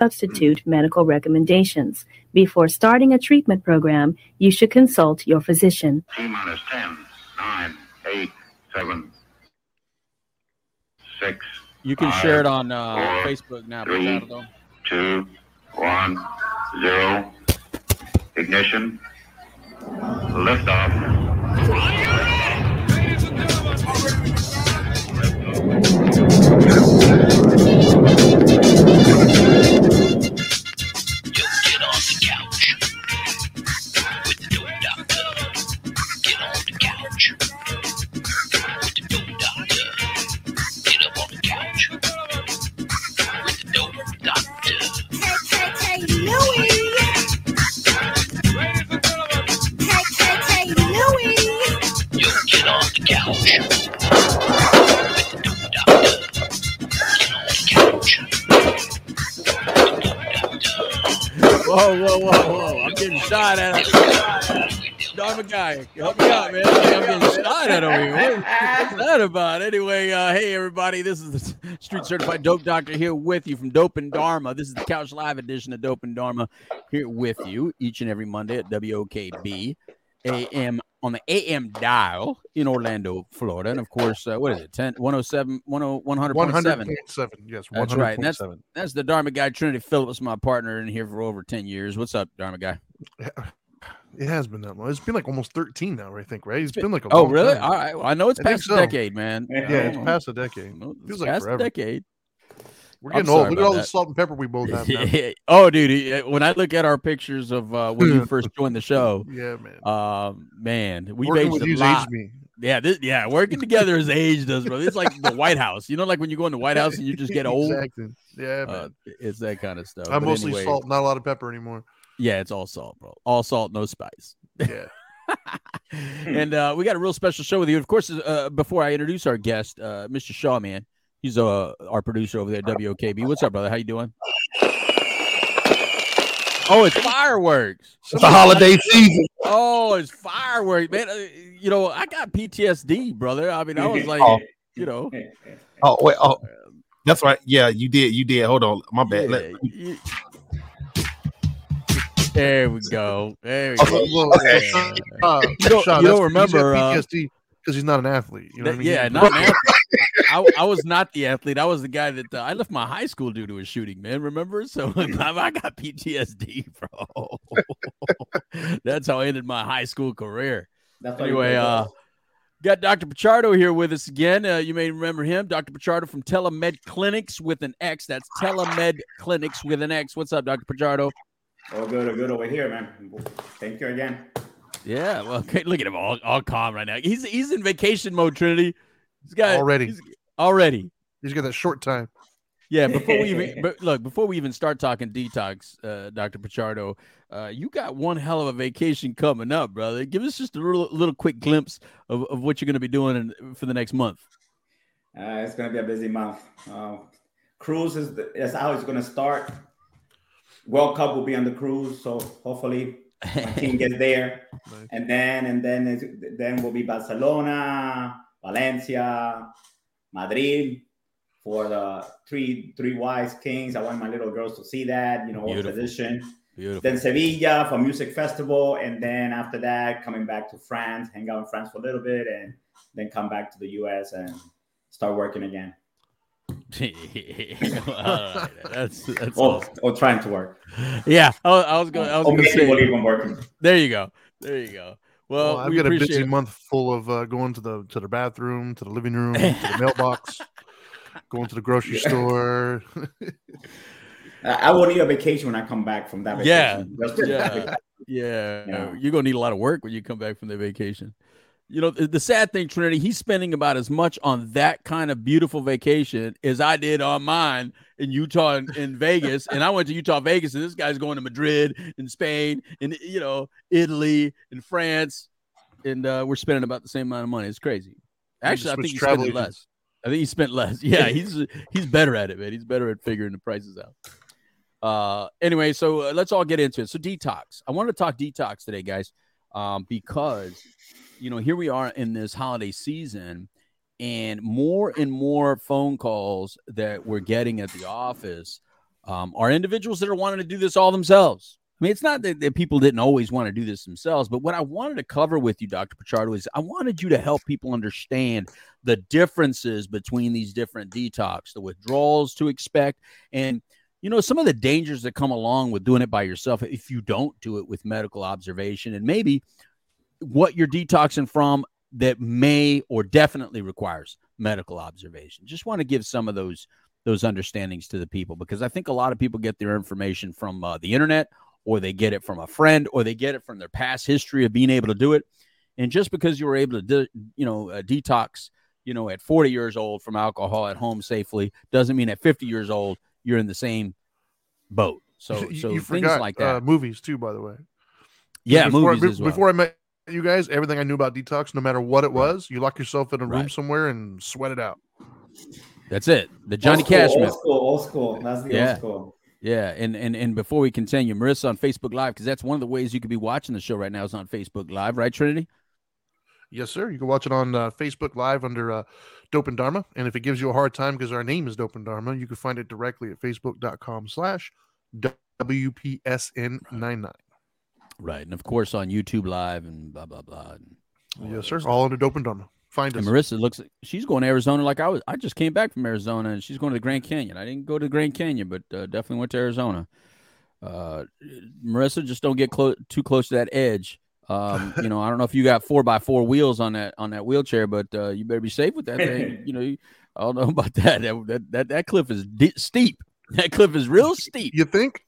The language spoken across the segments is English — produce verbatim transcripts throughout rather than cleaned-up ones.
substitute medical recommendations. Before starting a treatment program, you should consult your physician. T minus ten, nine, eight, seven, six. You can five, share it on uh, four, Facebook now. Three, two, one, zero. Ignition. Lift off. Don't get off the couch with the Dope Doctor. Get off the couch with the Dope Doctor. Get up on the couch with the Dope Doctor. Hey, hey, hey, Louie. Couch. Whoa, whoa, whoa, whoa. I'm getting shot at. Dharma guy, help me out, man. I'm getting shot at over here. What is that about? Anyway, uh, hey, everybody. This is the Street Certified Dope Doctor here with you from Dope and Dharma. This is the Couch Live edition of Dope and Dharma here with you each and every Monday at W O K B A M on the A M dial in Orlando, Florida. And of course, uh, what is it? ten, one oh seven, one hundred point seven Yes, one hundred point seven That's right. That's, that's the Dharma guy, Trinity Phillips, my partner in here for over ten years What's up, Dharma guy? It has been that long. It's been like almost thirteen now, I think, right? It's been like a Oh, long really? Time. All right. Well, I know it's past it a decade, so. man. Yeah, yeah it's know. past a decade. It feels like past forever. a decade. We're getting old. Look at all that. the salt and pepper we both have now. Oh, dude. When I look at our pictures of uh, when you first joined the show, yeah, man. Uh, man, we've working aged a lot. Aged me. Yeah, this, yeah, working together has aged us, bro. It's like the White House. You know, like when you go in the White House and you just get old? Exactly. Yeah, man. Uh, it's that kind of stuff. I'm but mostly anyway, salt, not a lot of pepper anymore. Yeah, it's all salt, bro. All salt, no spice. Yeah. And uh, we got a real special show with you. Of course, uh, before I introduce our guest, uh, Mister Shaw, man. He's uh, our producer over there at W O K B. What's up, brother? How you doing? Oh, it's fireworks. It's the holiday season. Oh, it's fireworks, man. Uh, you know, I got P T S D, brother. I mean, I was like, oh. you know. Oh, wait. Oh, that's right. Yeah, you did. You did. Hold on. My bad. Yeah, Let- you- there we go. There we go. Okay. Yeah. Uh, you don't, you don't remember. P T S D because uh, he's not an athlete. You know that, what I mean? Yeah, not an athlete. I, I was not the athlete. I was the guy that uh, I left my high school due to a shooting, man. Remember? So I got P T S D, bro. That's how I ended my high school career. That's anyway, uh, got Doctor Pichardo here with us again. Uh, you may remember him, Doctor Pichardo from Telemed Clinix with an X. That's Telemed Clinix with an X. What's up, Doctor Pichardo? Oh, good, oh, good over here, man. Thank you again. Yeah, well, okay, look at him, all, all calm right now. He's he's in vacation mode, Trinity. He's got already. He's, already. He's got that short time. Yeah. Before we even but look, before we even start talking detox, uh, Doctor Pichardo, uh, you got one hell of a vacation coming up, brother. Give us just a little, little quick glimpse of, of what you're going to be doing in, for the next month. Uh, it's going to be a busy month. Uh, cruise is the, that's how it's going to start. World Cup will be on the cruise, so hopefully my team gets there, nice. and then and then it's, then we'll be Barcelona. Valencia, Madrid, for the three three wise kings. I want my little girls to see that, you know, Beautiful. tradition. Beautiful. Then Sevilla for music festival, and then after that, coming back to France, hang out in France for a little bit, and then come back to the U S and start working again. uh, that's, that's or, awesome. or trying to work. Yeah, I, I was going. I was going to say. There you go. There you go. Well, well, I've we got a busy it. month full of uh, going to the to the bathroom, to the living room, to the mailbox, going to the grocery yeah. store. I will need a vacation when I come back from that vacation. Yeah, yeah, yeah. You know. You're going to need a lot of work when you come back from the vacation. You know, the, the sad thing, Trinity, he's spending about as much on that kind of beautiful vacation as I did on mine in Utah and in Vegas. And I went to Utah, Vegas, and this guy's going to Madrid and Spain and, you know, Italy and France. And uh, we're spending about the same amount of money. It's crazy. Actually, I think he spent less. I think he spent less. Yeah, he's he's better at it, man. He's better at figuring the prices out. Uh, anyway, so uh, let's all get into it. So detox. I wanted to talk detox today, guys, um, because – you know, here we are in this holiday season, and more and more phone calls that we're getting at the office um, are individuals that are wanting to do this all themselves. I mean, it's not that, that people didn't always want to do this themselves, but what I wanted to cover with you, Doctor Pichardo, is I wanted you to help people understand the differences between these different detox, the withdrawals to expect, and, you know, some of the dangers that come along with doing it by yourself if you don't do it with medical observation, and maybe what you're detoxing from that may or definitely requires medical observation. Just want to give some of those those understandings to the people, because I think a lot of people get their information from uh, the internet, or they get it from a friend, or they get it from their past history of being able to do it. And just because you were able to, de- you know, uh, detox, you know, at forty years old from alcohol at home safely, doesn't mean at fifty years old, you're in the same boat. So, you, so you things forgot, like that. Uh, movies too, by the way. Yeah. Before, movies I, as well. Before I met you guys, everything I knew about detox, no matter what it was, you lock yourself in a room right. somewhere and sweat it out. That's it. The Johnny Cash myth. Old school, old school. That's the yeah. old school. Yeah, and, and and before we continue, Marissa on Facebook Live, because that's one of the ways you could be watching the show right now is on Facebook Live, right, Trinity? Yes, sir. You can watch it on uh, Facebook Live under uh, Dope and Dharma, and if it gives you a hard time because our name is Dope and Dharma, you can find it directly at facebook.com slash W P S N ninety-nine. Right, and of course on YouTube Live and blah, blah, blah. Yes, sir. All under Dope and Dharma. Find us. And Marissa looks like she's going to Arizona like I was. I just came back from Arizona, and she's going to the Grand Canyon. I didn't go to the Grand Canyon, but uh, definitely went to Arizona. Uh, Marissa, just don't get clo- too close to that edge. Um, you know, I don't know if you got four by four wheels on that on that wheelchair, but uh, you better be safe with that thing. You know, I don't know about that. That that that, that cliff is di- steep. That cliff is real steep. You think?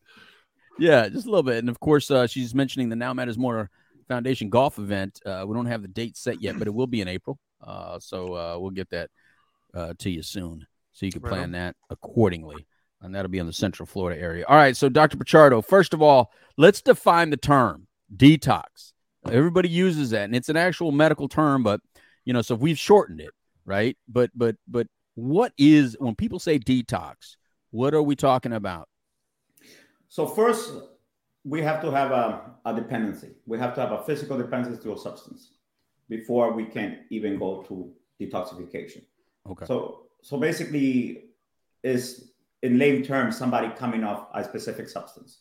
Yeah, just a little bit. And of course, uh, she's mentioning the Now Matters More Foundation golf event. Uh, we don't have the date set yet, but it will be in April. Uh, so uh, we'll get that uh, to you soon, so you can plan that accordingly, and that'll be in the Central Florida area. All right, so Doctor Pichardo, first of all, let's define the term detox. Everybody uses that, and it's an actual medical term, but you know, so we've shortened it, right? But but but what is, when people say detox, what are we talking about? So first, we have to have a, a dependency. We have to have a physical dependency to a substance before we can even go to detoxification. Okay. So, so basically, is in lame terms somebody coming off a specific substance,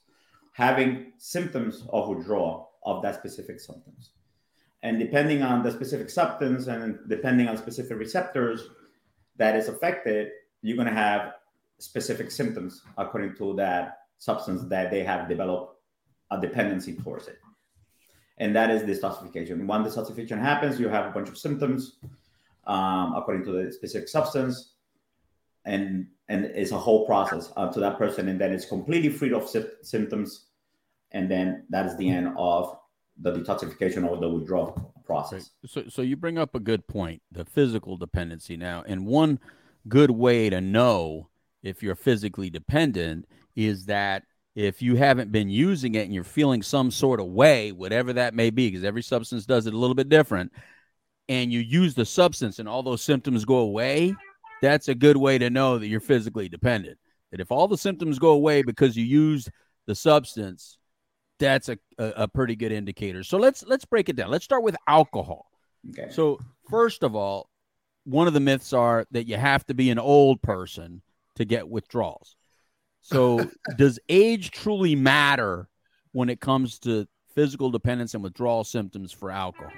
having symptoms of withdrawal of that specific substance, and depending on the specific substance and depending on specific receptors that is affected, you're going to have specific symptoms according to that substance that they have developed a dependency towards it. And that is detoxification. When detoxification happens, you have a bunch of symptoms um, according to the specific substance. And and it's a whole process uh, to that person. And then it's completely freed of sy- symptoms. And then that is the end of the detoxification or the withdrawal process. Right. So, so you bring up a good point, the physical dependency now. And one good way to know if you're physically dependent is that if you haven't been using it and you're feeling some sort of way, whatever that may be, because every substance does it a little bit different, and you use the substance and all those symptoms go away, that's a good way to know that you're physically dependent. That if all the symptoms go away because you used the substance, that's a, a, a pretty good indicator. So let's let's break it down. Let's start with alcohol. Okay. So first of all, one of the myths are that you have to be an old person to get withdrawals. So does age truly matter when it comes to physical dependence and withdrawal symptoms for alcohol?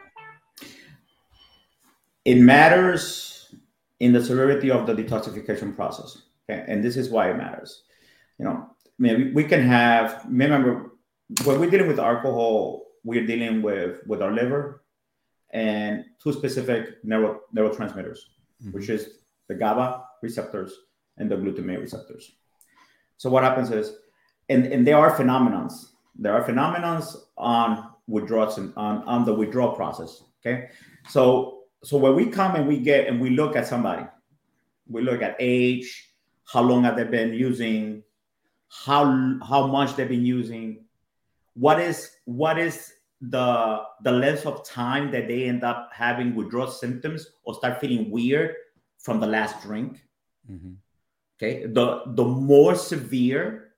It matters in the severity of the detoxification process. Okay? And this is why it matters. You know, maybe we can have, remember, when we're dealing with alcohol, we're dealing with, with our liver and two specific neuro, neurotransmitters, mm-hmm. which is the GABA receptors and the glutamate receptors. So what happens is, and, and there are phenomenons. There are phenomenons on withdrawals and on, on the withdrawal process. Okay. So, so when we come and we get, and we look at somebody, we look at age, how long have they been using, how, how much they've been using, what is, what is the, the length of time that they end up having withdrawal symptoms or start feeling weird from the last drink. Mm-hmm. Okay, the the more severe,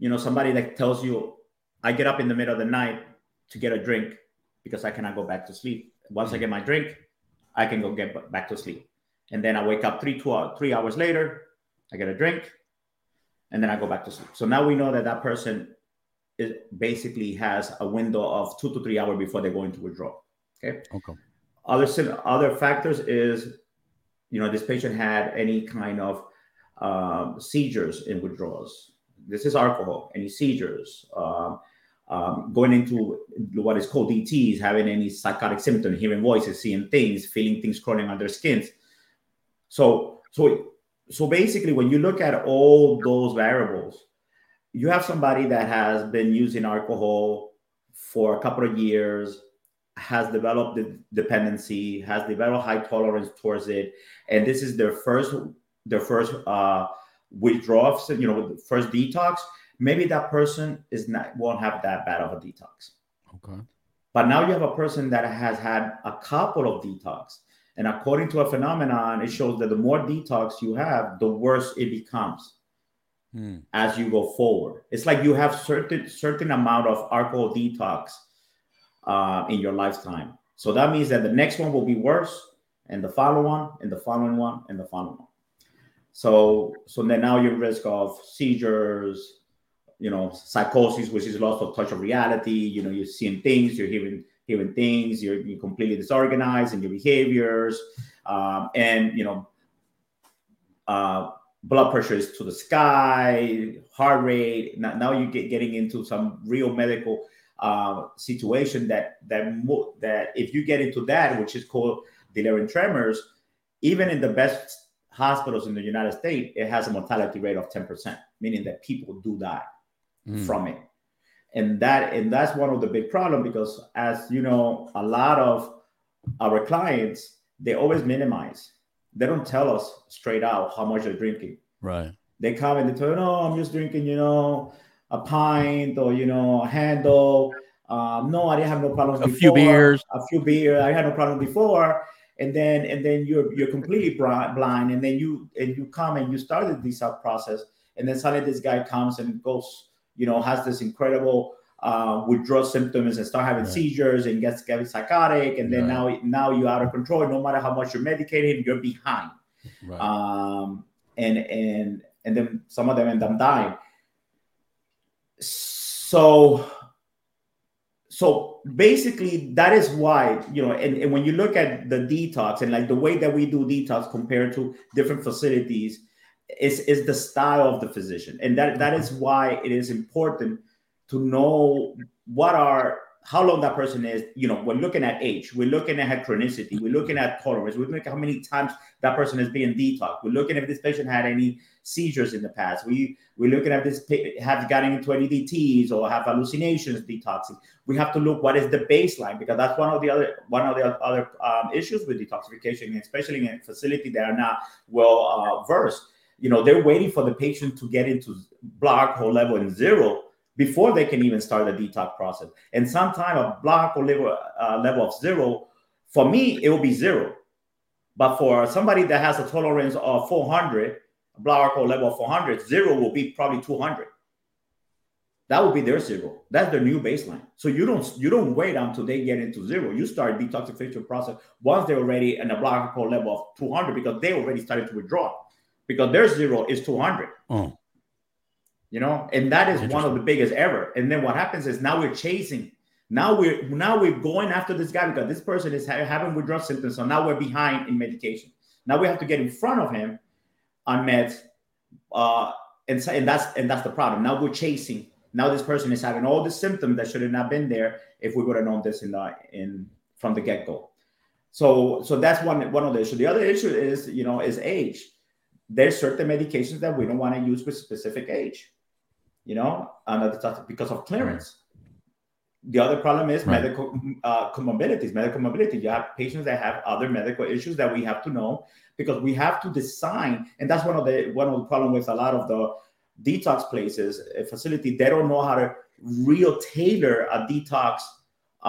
you know, somebody that tells you, I get up in the middle of the night to get a drink because I cannot go back to sleep. Once mm-hmm. I get my drink, I can go get back to sleep. And then I wake up three, two, three hours later, I get a drink, and then I go back to sleep. So now we know that that person is basically has a window of two to three hours before they go into withdrawal. Okay. Okay. Other, other factors is, you know, this patient had any kind of uh, seizures in withdrawals. This is alcohol, any seizures, um, um, going into what is called D Ts, having any psychotic symptom, hearing voices, seeing things, feeling things crawling on their skins. So, so, so basically, when you look at all those variables, you have somebody that has been using alcohol for a couple of years, has developed the dependency, has developed high tolerance towards it, and this is their first, their first uh, withdrawal, you know, first detox. Maybe that person is not won't have that bad of a detox. Okay. But now you have a person that has had a couple of detox, and according to a phenomenon, it shows that the more detox you have, the worse it becomes hmm. as you go forward. It's like you have certain certain amount of alcohol detox Uh, in your lifetime. So that means that the next one will be worse, and the following one, and the following one, and the following one. So, so then now your risk of seizures, you know, psychosis, which is loss of touch of reality. You know, you're seeing things, you're hearing hearing things, you're, you're completely disorganized in your behaviors, um, and you know, uh, blood pressure is to the sky, heart rate. Now, now you get getting into some real medical Uh, situation that that mo- that if you get into that, which is called delirium tremors, even in the best hospitals in the United States, it has a mortality rate of ten percent, meaning that people do die mm. from it, and that and that's one of the big problems, because as you know, a lot of our clients, they always minimize. They don't tell us straight out how much they're drinking. Right? They come and they tell you, "No, I'm just drinking," you know, a pint or, you know, a handle. Um, no, I didn't have no problems before. A few beers. A few beers. I had no problem before. And then and then you're you're completely blind. And then you and you come and you started this process. And then suddenly this guy comes and goes, you know, has this incredible uh, withdrawal symptoms and start having right. seizures and gets getting psychotic. And then right. now, now you're out of control. No matter how much you're medicated, you're behind. Right. Um, and, and, and then some of them end up dying. So, so basically that is why, you know, and, and when you look at the detox and like the way that we do detox compared to different facilities is, is the style of the physician. And that, that is why it is important to know what are, how long that person is. You know, we're looking at age, we're looking at chronicity, we're looking at tolerance, we're looking at how many times that person is being detoxed, we're looking at if this patient had any seizures in the past, we we're looking at this have gotten into any D Ts or have hallucinations detoxing. We have to look what is the baseline, because that's one of the other one of the other um, issues with detoxification, especially in a facility that are not well uh, versed. You know, they're waiting for the patient to get into blood alcohol level in zero before they can even start the detox process. And sometimes a blood or level, uh, level of zero, for me, it will be zero. But for somebody that has a tolerance of four hundred, blood alcohol level of four hundred, zero will be probably two hundred. That will be their zero. That's their new baseline. So you don't you don't wait until they get into zero. You start detoxification process once they're already in a blood alcohol level of two hundred, because they already started to withdraw, because their zero is two hundred. Oh. You know, and that is one of the biggest error. And then what happens is now we're chasing. Now we're now we're going after this guy because this person is ha- having withdrawal symptoms. So now we're behind in medication. Now we have to get in front of him on meds, uh, and, and that's and that's the problem. Now we're chasing. Now this person is having all the symptoms that should have not been there if we would have known this in the in from the get go. So so that's one one of the issues. The other issue is you know is age. There's certain medications that we don't want to use with specific age. You know, another because of clearance. Right. The other problem is right. medical uh, comorbidities. Medical mobility. You have patients that have other medical issues that we have to know, because we have to design. And that's one of the one of the problem with a lot of the detox places, facility. They don't know how to real tailor a detox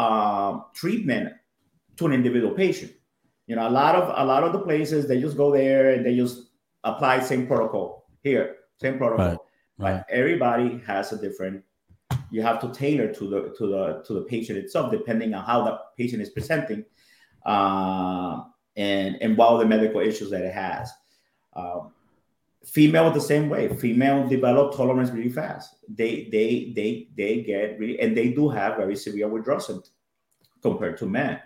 uh, treatment to an individual patient. You know, a lot of a lot of the places they just go there and they just apply same protocol here, same protocol. Right. Right. But everybody has a different. You have to tailor to the to the to the patient itself, depending on how the patient is presenting, uh, and and what are the medical issues that it has. Um, Female the same way. Female develop tolerance really fast. They they they they get really, and they do have very severe withdrawal symptoms compared to men.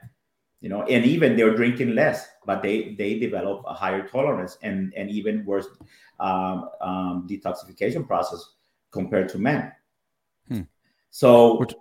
You know, and even they're drinking less, but they they develop a higher tolerance and and even worse um, um, detoxification process compared to men. Hmm. So. Which-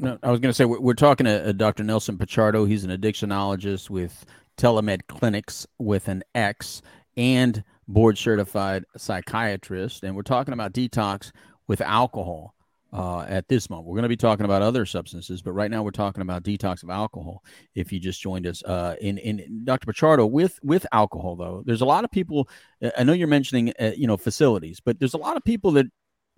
No, I was going to say, we're, we're talking to uh, Doctor Nelson Pichardo. He's an addictionologist with Telemed Clinix with an X and board-certified psychiatrist. And we're talking about detox with alcohol uh, at this moment. We're going to be talking about other substances, but right now we're talking about detox of alcohol, if you just joined us. Uh, in, in Doctor Pichardo, with, with alcohol, though, there's a lot of people, I know you're mentioning, uh, you know, facilities, but there's a lot of people that,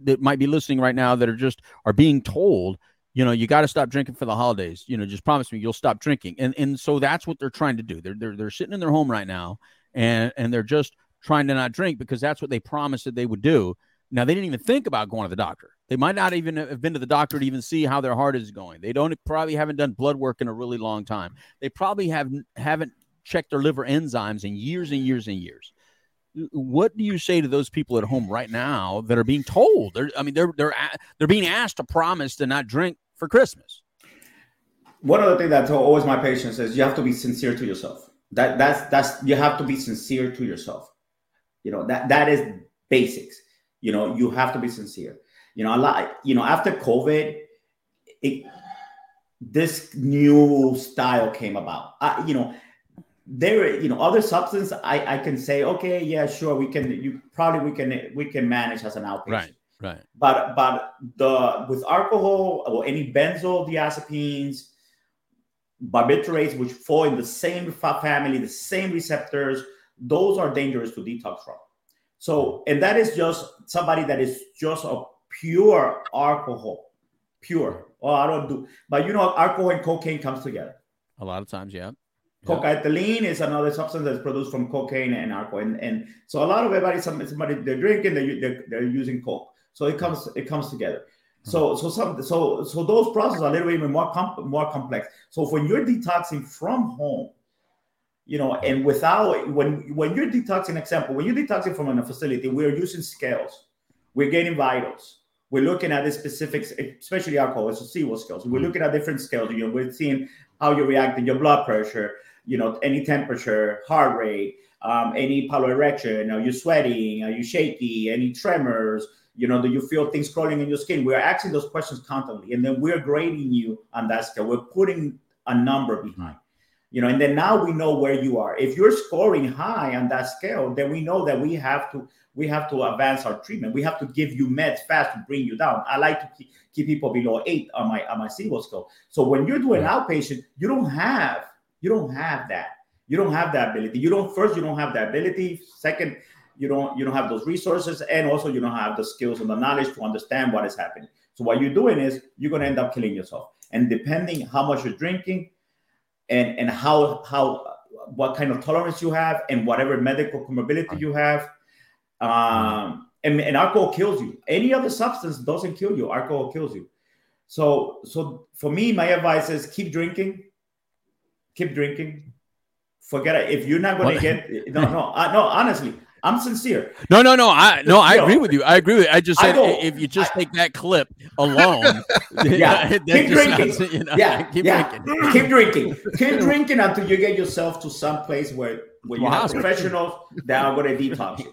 that might be listening right now that are just are being told, you know, you got to stop drinking for the holidays. You know, just promise me you'll stop drinking. And and so that's what they're trying to do. They're they're they're sitting in their home right now, and and they're just trying to not drink because that's what they promised that they would do. Now, they didn't even think about going to the doctor. They might not even have been to the doctor to even see how their heart is going. They don't probably haven't done blood work in a really long time. They probably haven't haven't checked their liver enzymes in years and years and years. What do you say to those people at home right now that are being told? They're, I mean, they're they're they're being asked to promise to not drink for Christmas. One of the things that always my patients is you have to be sincere to yourself. That that's that's you have to be sincere to yourself. You know, that that is basics. You know, you have to be sincere. You know, a lot. You know, after COVID, it this new style came about. I, you know. There, you know, other substance I, I can say, okay, yeah, sure, we can. You probably we can we can manage as an outpatient, right? Right. But but the with alcohol or any benzodiazepines, barbiturates, which fall in the same family, the same receptors, those are dangerous to detox from. So, and that is just somebody that is just a pure alcohol, pure. Oh, I don't do, but you know, alcohol and cocaine comes together. A lot of times, yeah. Cocaethylene is another substance that's produced from cocaine and alcohol, and, and so a lot of everybody, somebody they're drinking, they they're, they're using coke, so it comes it comes together. So so some so so those processes are a little bit even more comp- more complex. So when you're detoxing from home, you know, and without when when you're detoxing, example, when you're detoxing from a facility, we're using scales, we're getting vitals. We're looking at the specifics, especially alcohol, it's a C W O scales. We're looking at different scales. You know, we're seeing how you're reacting, your blood pressure, you know, any temperature, heart rate, um, any palo erection. Are you sweating? Are you shaky? Any tremors? You know, do you feel things crawling in your skin? We're asking those questions constantly, and then we're grading you on that scale. We're putting a number behind, you know, and then now we know where you are. If you're scoring high on that scale, then we know that we have to we have to advance our treatment. We have to give you meds fast to bring you down. I like to keep, keep people below eight on my on my C W O scale. So when you're doing outpatient, you don't have you don't have that. You don't have that ability. You don't first, you don't have that ability. Second, you don't you don't have those resources, and also you don't have the skills and the knowledge to understand what is happening. So what you're doing is you're going to end up killing yourself. And depending how much you're drinking, and and how how what kind of tolerance you have, and whatever medical comorbidity you have. Um, and, and alcohol kills you. Any other substance doesn't kill you. Alcohol kills you. So, so for me, my advice is keep drinking, keep drinking. Forget it. If you're not going to get, no, no, I, no, honestly, I'm sincere. No, no, no. I, no, I agree with you. I agree with you. I just said, I if you just I, take that clip alone, yeah, keep drinking. Not, you know, yeah. Keep yeah. drinking. Keep drinking. Keep drinking until you get yourself to some place where, where you wow. have professionals that are going to detox you.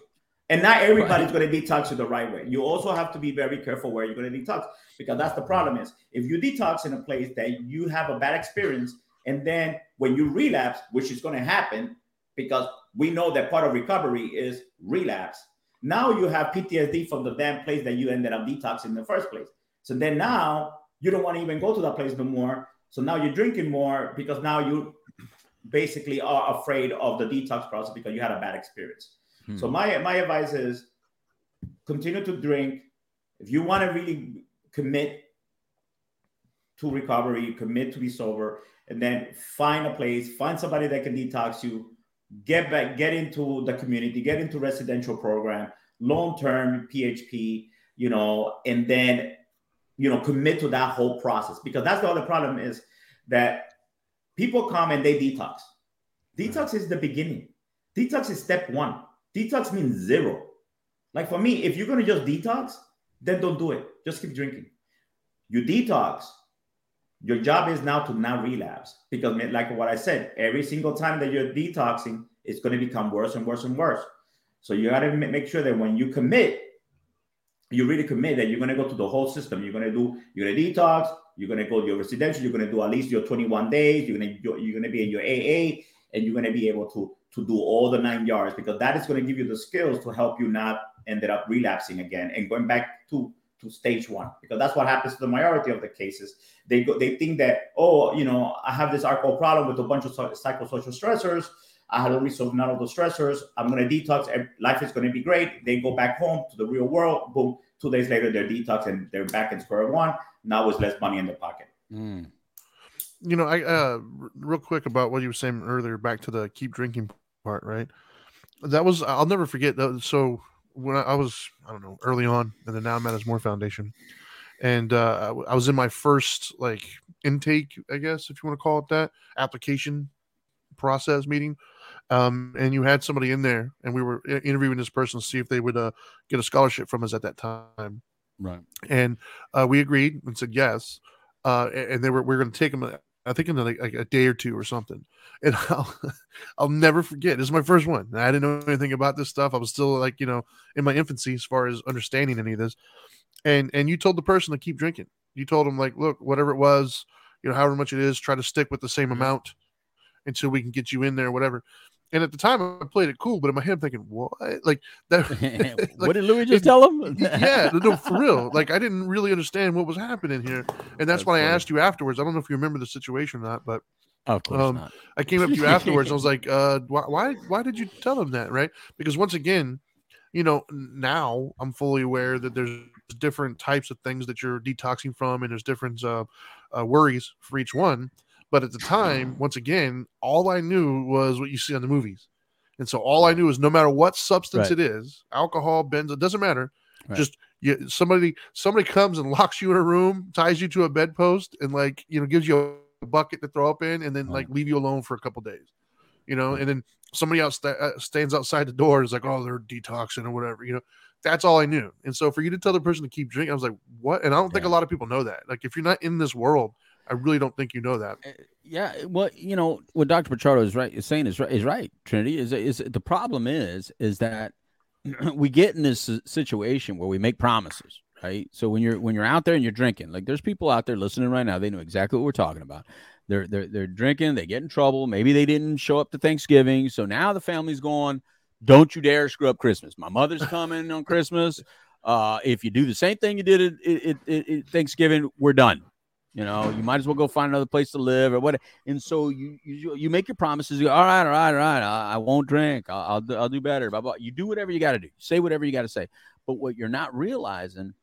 And not everybody's right. going to detox you the right way. You also have to be very careful where you're going to detox, because that's the problem is if you detox in a place that you have a bad experience, and then when you relapse, which is going to happen because we know that part of recovery is relapse. Now you have P T S D from the damn place that you ended up detoxing in the first place. So then now you don't want to even go to that place no more. So now you're drinking more because now you basically are afraid of the detox process because you had a bad experience. Hmm. So my my advice is continue to drink. If you want to really commit to recovery, commit to be sober, and then find a place, find somebody that can detox you, get back, get into the community, get into residential program, long-term P H P, you know, and then, you know, commit to that whole process. Because that's the other problem is that people come and they detox. Detox is the beginning. Detox is step one. Detox means zero. Like for me, if you're going to just detox, then don't do it. Just keep drinking. You detox. Your job is now to not relapse, because like what I said, every single time that you're detoxing, it's going to become worse and worse and worse. So you got to make sure that when you commit, you really commit that you're going to go to the whole system. You're going to do, you're going to detox. You're going to go to your residential. You're going to do at least your twenty-one days. You're going to, you're going to be in your A A, and you're going to be able to, to do all the nine yards, because that is going to give you the skills to help you not end up relapsing again and going back to to stage one, because that's what happens to the majority of the cases. They go, they think that, oh, you know, I have this alcohol problem with a bunch of psychosocial stressors. I had only solved none of those stressors. I'm going to detox. Life is going to be great. They go back home to the real world. Boom. Two days later, they're detoxed and they're back in square one. Now it's less money in the pocket. Mm. You know, I uh, real quick about what you were saying earlier, back to the keep drinking part, right? That was, I'll never forget that. So when I was, I don't know, early on in the Now Matters More Foundation, and uh, I was in my first like intake, I guess, if you want to call it that, application process meeting. Um, and you had somebody in there, and we were interviewing this person to see if they would uh, get a scholarship from us at that time. Right. And uh, we agreed and said yes. Uh, and they were, we were going to take them, I think, in like, like a day or two or something. And I'll, I'll never forget. This is my first one. I didn't know anything about this stuff. I was still like, you know, in my infancy as far as understanding any of this. And, and you told the person to keep drinking. You told them, like, look, whatever it was, you know, however much it is, try to stick with the same amount until we can get you in there, whatever. And at the time, I played it cool, but in my head, I'm thinking, what? Like that? Like, what did Louis just it, tell him? Yeah, no, for real. Like, I didn't really understand what was happening here, and that's, that's when funny. I asked you afterwards. I don't know if you remember the situation or not, but oh, of course um, not. I came up to you afterwards. I was like, uh, why, why, why did you tell him that? Right? Because once again, you know, now I'm fully aware that there's different types of things that you're detoxing from, and there's different uh, uh, worries for each one. But at the time, once again, all I knew was what you see on the movies. And so all I knew is no matter what substance right. it is, alcohol, benzo, it doesn't matter. Right. Just you, somebody somebody comes and locks you in a room, ties you to a bedpost, and like, you know, gives you a bucket to throw up in, and then right. like leave you alone for a couple of days. You know, right. and then somebody else st- stands outside the door and is like, oh, they're detoxing or whatever, you know. That's all I knew. And so for you to tell the person to keep drinking, I was like, what? And I don't yeah. think a lot of people know that. Like, if you're not in this world, I really don't think you know that. Yeah, well, you know what Doctor Pichardo is right is saying is right. Is right. Trinity is is the problem is is that we get in this situation where we make promises, right? So when you're when you're out there and you're drinking, like there's people out there listening right now, they know exactly what we're talking about. They're they're they're drinking, they get in trouble. Maybe they didn't show up to Thanksgiving, so now the family's going, "Don't you dare screw up Christmas. My mother's coming on Christmas. Uh, if you do the same thing you did at, at, at, at Thanksgiving, we're done." You know, you might as well go find another place to live or what. And so you you, you make your promises. You go, all right, all right, all right. I, I won't drink. I'll I'll, I'll do better. Blah, blah. You do whatever you got to do. Say whatever you got to say. But what you're not realizing,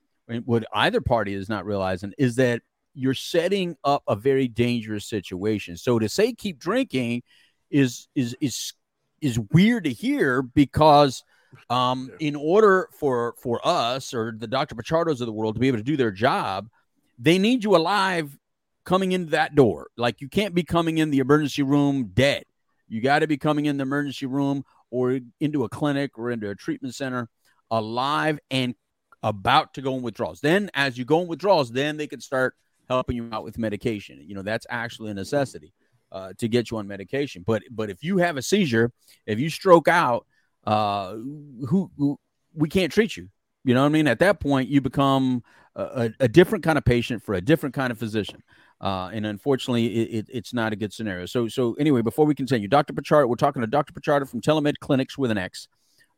what either party is not realizing, is that you're setting up a very dangerous situation. So to say keep drinking is is is is weird to hear, because um, in order for for us or the Doctor Pichardos of the world to be able to do their job, they need you alive coming into that door. Like, you can't be coming in the emergency room dead. You got to be coming in the emergency room or into a clinic or into a treatment center alive and about to go in withdrawals. Then as you go in withdrawals, then they can start helping you out with medication. You know, that's actually a necessity uh, to get you on medication. But but if you have a seizure, if you stroke out, uh, who, who we can't treat you. You know what I mean? At that point, you become a, a different kind of patient for a different kind of physician. Uh, and unfortunately, it, it, it's not a good scenario. So so anyway, before we continue, Doctor Pichardo, we're talking to Doctor Pichardo from Telemed Clinix with an X.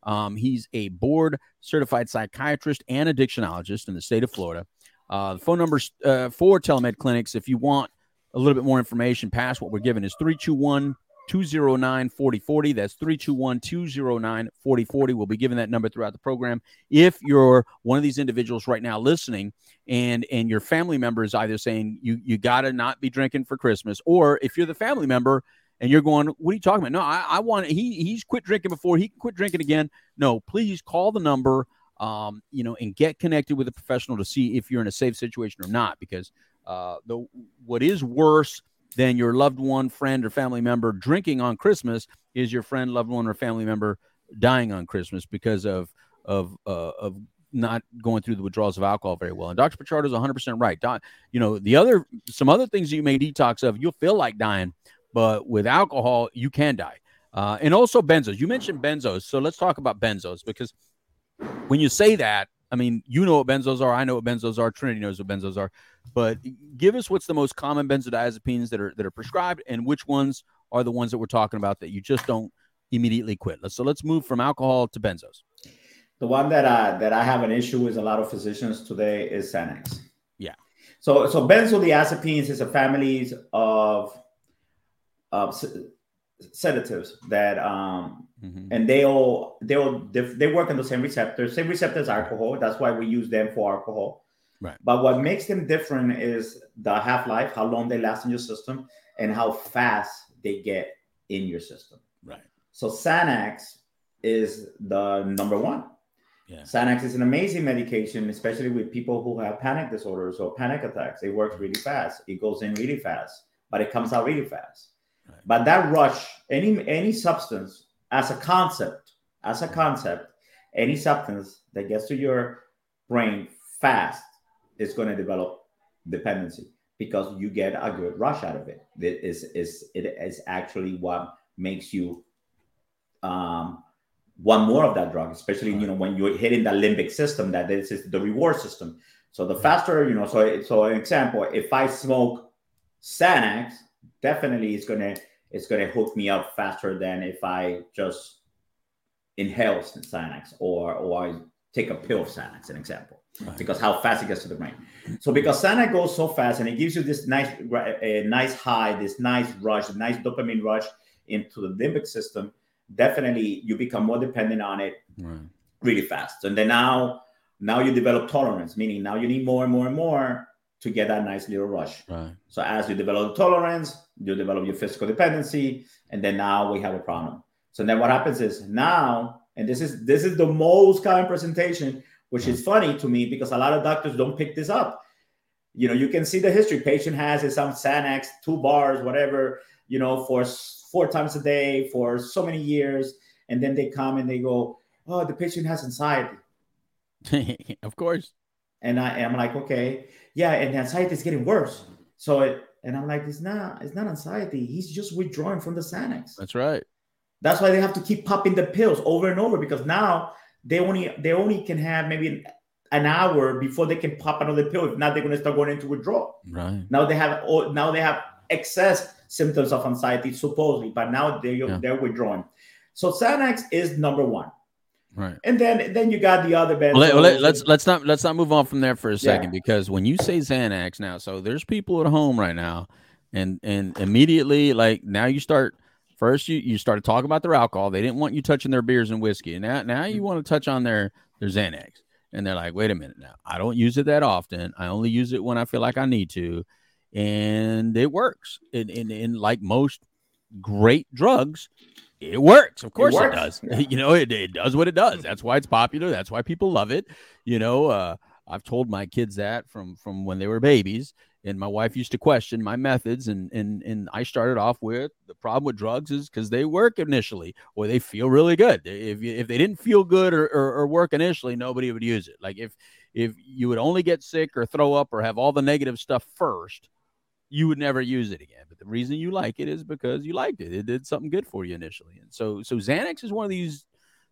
Um, he's a board-certified psychiatrist and addictionologist in the state of Florida. Uh, the phone numbers uh, for Telemed Clinix, if you want a little bit more information past what we're giving, is three two one, two zero nine, four zero four zero. That's three two one, two zero nine, four zero four zero. We'll be giving that number throughout the program. If you're one of these individuals right now listening and and your family member is either saying you you got to not be drinking for Christmas, or if you're the family member and you're going, what are you talking about? No, I, I want he he's quit drinking before. He can quit drinking again. No, please call the number, um, you know, and get connected with a professional to see if you're in a safe situation or not, because uh, the what is worse then your loved one, friend, or family member drinking on Christmas is your friend, loved one, or family member dying on Christmas because of of uh, of not going through the withdrawals of alcohol very well. And Doctor Pichardo is one hundred percent right. Doc, you know, the other some other things you may detox of, you'll feel like dying, but with alcohol, you can die. Uh, and also benzos. You mentioned benzos. So let's talk about benzos, because when you say that, I mean, you know what benzos are. I know what benzos are. Trinity knows what benzos are. But give us what's the most common benzodiazepines that are that are prescribed, and which ones are the ones that we're talking about that you just don't immediately quit. So let's move from alcohol to benzos. The one that I, that I have an issue with a lot of physicians today is Xanax. Yeah. So so benzodiazepines is a family of, of sedatives that um mm-hmm. and they all they all they, they work on the same receptors same receptors alcohol. That's why we use them for alcohol, right? But what makes them different is the half-life, how long they last in your system, and how fast they get in your system, right? So Xanax is the number one. Yeah. Xanax is an amazing medication, especially with people who have panic disorders or panic attacks. It works really fast, it goes in really fast, but it comes out really fast. Right. But that rush, any any substance as a concept, as a concept, any substance that gets to your brain fast is going to develop dependency, because you get a good rush out of it. It is, is, it is actually what makes you um, want more of that drug, especially, right, you know, when you're hitting that limbic system, that is the reward system. So the faster, you know, so, so an example, if I smoke Xanax, definitely it's gonna it's gonna hook me up faster than if I just inhale Xanax or or I take a pill of Xanax, an example, right, because how fast it gets to the brain. So because Xanax goes so fast and it gives you this nice a nice high, this nice rush, a nice dopamine rush into the limbic system, definitely you become more dependent on it, right, really fast. And then now now you develop tolerance, meaning now you need more and more and more to get that nice little rush. Right. So as you develop tolerance, you develop your physical dependency, and then now we have a problem. So then what happens is now, and this is this is the most common presentation, which is funny to me because a lot of doctors don't pick this up. You know, you can see the history. Patient has some Xanax, two bars, whatever, you know, for four times a day for so many years. And then they come and they go, oh, the patient has anxiety. Of course. And I am like, okay, yeah, and anxiety is getting worse. So, it, and I'm like, it's not, it's not anxiety. He's just withdrawing from the Xanax. That's right. That's why they have to keep popping the pills over and over, because now they only, they only can have maybe an, an hour before they can pop another pill. If not, they're going to start going into withdrawal. Right. Now they have, now they have excess symptoms of anxiety, supposedly, but now they yeah. they're withdrawing. So Xanax is number one. Right. And then then you got the other benzos. Well, let, let's let's not let's not move on from there for a second, yeah, because when you say Xanax now, so there's people at home right now, and and immediately, like, now you start first you you started talking about their alcohol. They didn't want you touching their beers and whiskey. And now now you want to touch on their their Xanax. And they're like, wait a minute now. I don't use it that often. I only use it when I feel like I need to. And it works. And and, and like most great drugs, it works. Of course it, it does. Yeah. You know, it, it does what it does. That's why it's popular. That's why people love it. You know, uh, I've told my kids that from, from when they were babies, and my wife used to question my methods. And, and, and I started off with the problem with drugs is because they work initially, or they feel really good. If you, if they didn't feel good or, or, or work initially, nobody would use it. Like if, if you would only get sick or throw up or have all the negative stuff first, you would never use it again. But the reason you like it is because you liked it. It did something good for you initially. And so, so Xanax is one of these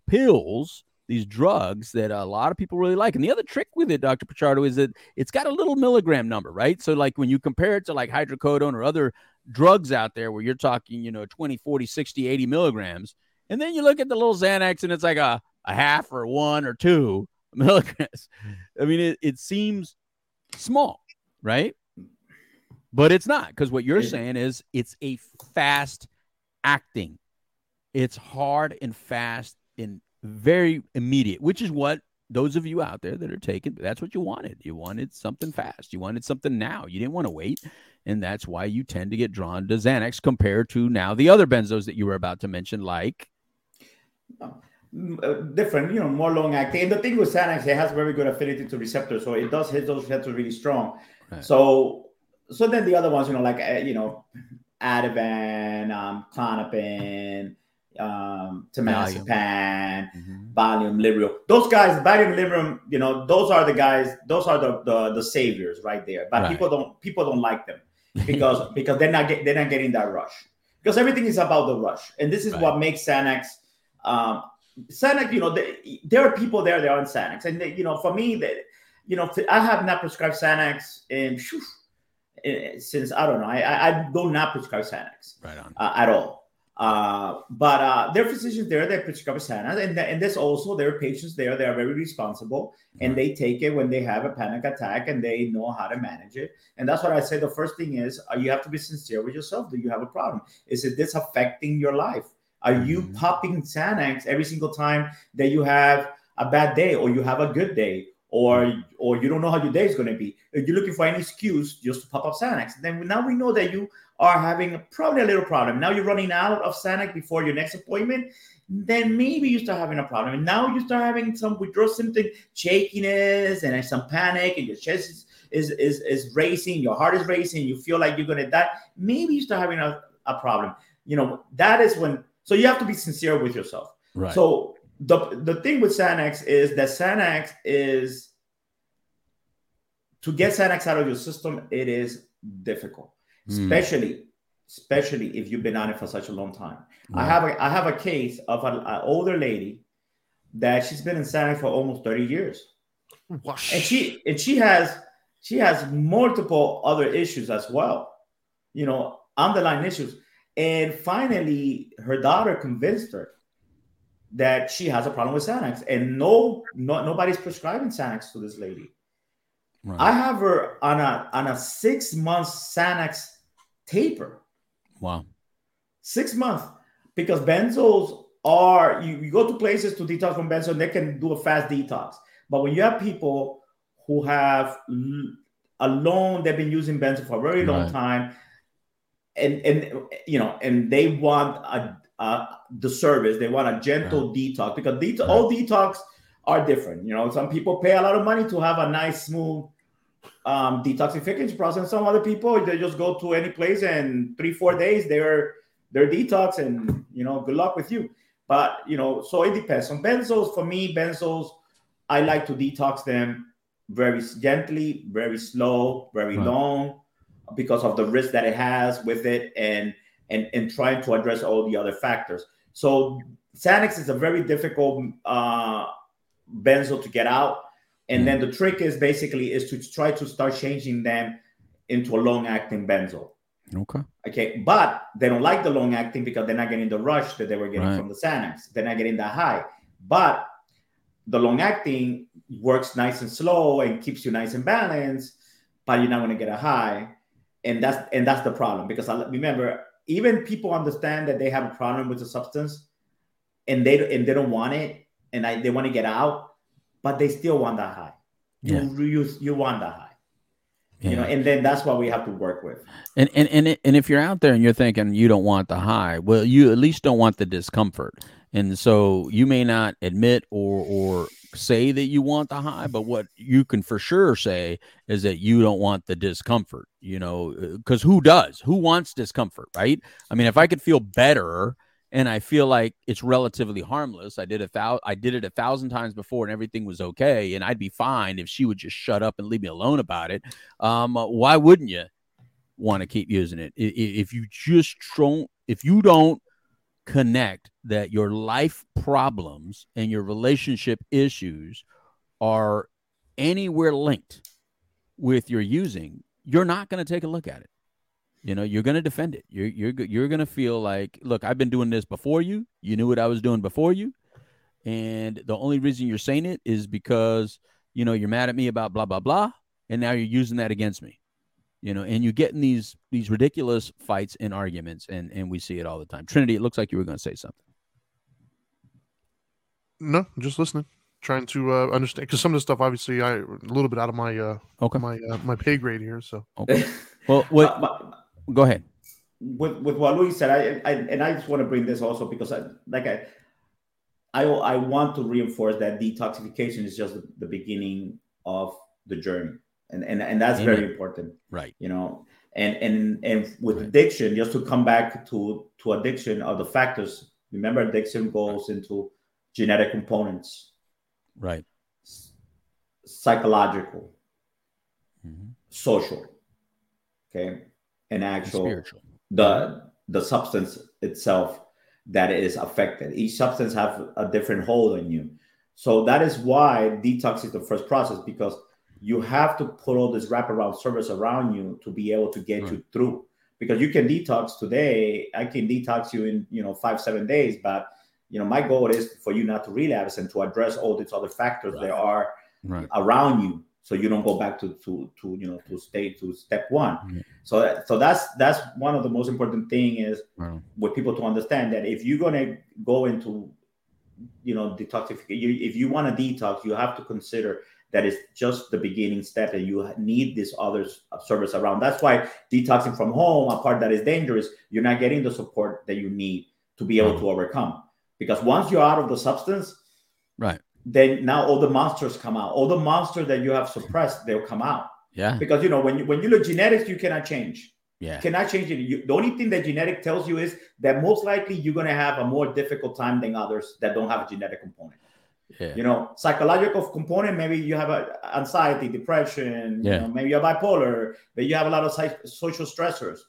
pills, these drugs that a lot of people really like. And the other trick with it, Doctor Pichardo, is that it's got a little milligram number, right? So like when you compare it to like hydrocodone or other drugs out there where you're talking, you know, twenty, forty, sixty, eighty milligrams. And then you look at the little Xanax and it's like a, a half or one or two milligrams. I mean, it, it seems small, right? But it's not, because what you're saying is it's a fast acting. It's hard and fast and very immediate, which is what those of you out there that are taking, that's what you wanted. You wanted something fast. You wanted something now. You didn't want to wait. And that's why you tend to get drawn to Xanax compared to now the other benzos that you were about to mention, like. Different, you know, more long acting. And the thing with Xanax, it has very good affinity to receptors. So it does hit those receptors really strong. Right. So. So then the other ones, you know, like, uh, you know, Ativan, um, Clonopin, um, temazepam, mm-hmm. Valium, Librium. Those guys, Valium, Librium, you know, those are the guys. Those are the the, the saviors right there. But right. people don't people don't like them because because they're not get, they're not getting that rush, because everything is about the rush. And this is right. what makes Xanax. Um, Xanax, you know, they, there are people there that are on Xanax, and they, you know, for me, that you know, I have not prescribed Xanax in. Whew, since I don't know, I I do not prescribe Xanax right on. Uh, at all. Uh, but uh, there are physicians there that prescribe Xanax, and th- and there's also there are patients there that are very responsible, and right. they take it when they have a panic attack, and they know how to manage it. And that's what I say. The first thing is uh, you have to be sincere with yourself. Do you have a problem? Is it this affecting your life? Are mm-hmm. you popping Xanax every single time that you have a bad day, or you have a good day? Or, or you don't know how your day is going to be. If you're looking for any excuse just to pop up Xanax, then now we know that you are having probably a little problem. Now you're running out of Xanax before your next appointment. Then maybe you start having a problem. And now you start having some withdrawal symptoms, shakiness, and some panic, and your chest is is is, is racing, your heart is racing, you feel like you're going to die. Maybe you start having a, a problem. You know, that is when. So you have to be sincere with yourself. Right. So. The the thing with Xanax is that Xanax is, to get Xanax out of your system, it is difficult, mm. especially, especially if you've been on it for such a long time. Mm. I have a, I have a case of an, an older lady that she's been in Xanax for almost thirty years. Whoosh. And she, and she has, she has multiple other issues as well, you know, underlying issues. And finally her daughter convinced her that she has a problem with Xanax, and no, no nobody's prescribing Xanax to this lady. Right. I have her on a on a six month Xanax taper. Wow, six months because benzos are you, you go to places to detox from benzo, and they can do a fast detox. But when you have people who have alone they've been using benzo for a very long right. time, and and you know, and they want a. Uh, the service. They want a gentle right. detox because det- right. all detox are different. You know, some people pay a lot of money to have a nice, smooth um, detoxification process. Some other people, they just go to any place and three, four days, they're, they're detox and, you know, good luck with you. But, you know, so it depends. On benzos, for me, benzos, I like to detox them very gently, very slow, very right. long because of the risk that it has with it. And And, and trying to address all the other factors. So Xanax is a very difficult uh, benzo to get out. And mm. then the trick is basically is to try to start changing them into a long-acting benzo. Okay. Okay. But they don't like the long-acting because they're not getting the rush that they were getting right. from the Xanax. They're not getting that high. But the long-acting works nice and slow and keeps you nice and balanced, but you're not going to get a high. And that's and that's the problem because I remember... Even people understand that they have a problem with the substance, and they and they don't want it, and I, they want to get out, but they still want that high. Yeah. You, you you want that high, yeah. you know. And then that's what we have to work with. And and and it, and if you're out there and you're thinking you don't want the high, well, you at least don't want the discomfort. And so you may not admit or or say that you want the high, but what you can for sure say is that you don't want the discomfort, you know, because who does? Who wants discomfort, right? I mean, if I could feel better and I feel like it's relatively harmless, I did a thou- I did it a thousand times before and everything was okay, and I'd be fine if she would just shut up and leave me alone about it. Um, why wouldn't you want to keep using it? If you just don't, if you don't connect that your life problems and your relationship issues are anywhere linked with your using, you're not going to take a look at it. You know, you're going to defend it. You're you're you're going to feel like, look, I've been doing this before you. You knew what I was doing before you, and the only reason you're saying it is because you know you're mad at me about blah blah blah, and now you're using that against me. You know, and you get in these these ridiculous fights and arguments, and, and we see it all the time. Trinity, it looks like you were going to say something. No, just listening, trying to uh, understand because some of the stuff, obviously, I a little bit out of my uh, okay. my uh, my pay grade here. So, okay. well, what, uh, my, go ahead. With with what Luis said, I, I and I just want to bring this also because I like I I I want to reinforce that detoxification is just the, the beginning of the journey. And, and and that's Amen. Very important, right? You know, and and and with right. addiction, just to come back to to addiction, of the factors Remember, addiction goes into genetic components, right? Psychological, mm-hmm. social, okay, and actual and spiritual. the the substance itself that is affected. Each substance have a different hold on you. So that is why detox is the first process, because you have to put all this wraparound service around you to be able to get right. you through. Because you can detox today. I can detox you in, you know, five, seven days. But, you know, my goal is for you not to relapse and to address all these other factors right. that are right. around you. So you don't go back to, to, to you know, to stay to step one. Yeah. So, that, so that's that's one of the most important thing is wow. with people to understand that if you're going to go into, you know, detoxification, if you want to detox, you have to consider that is just the beginning step, and you need this other service around. That's why detoxing from home, a part that is dangerous, you're not getting the support that you need to be able right. to overcome. Because once you're out of the substance, right. then now all the monsters come out. All the monsters that you have suppressed, they'll come out. Yeah. Because, you know, when you, when you look at genetics, you cannot change. Yeah. You cannot change it. You, the only thing that genetic tells you is that most likely you're going to have a more difficult time than others that don't have a genetic component. Yeah. You know, psychological component, maybe you have a anxiety, depression, yeah. you know, maybe you're bipolar, but you have a lot of psych- social stressors.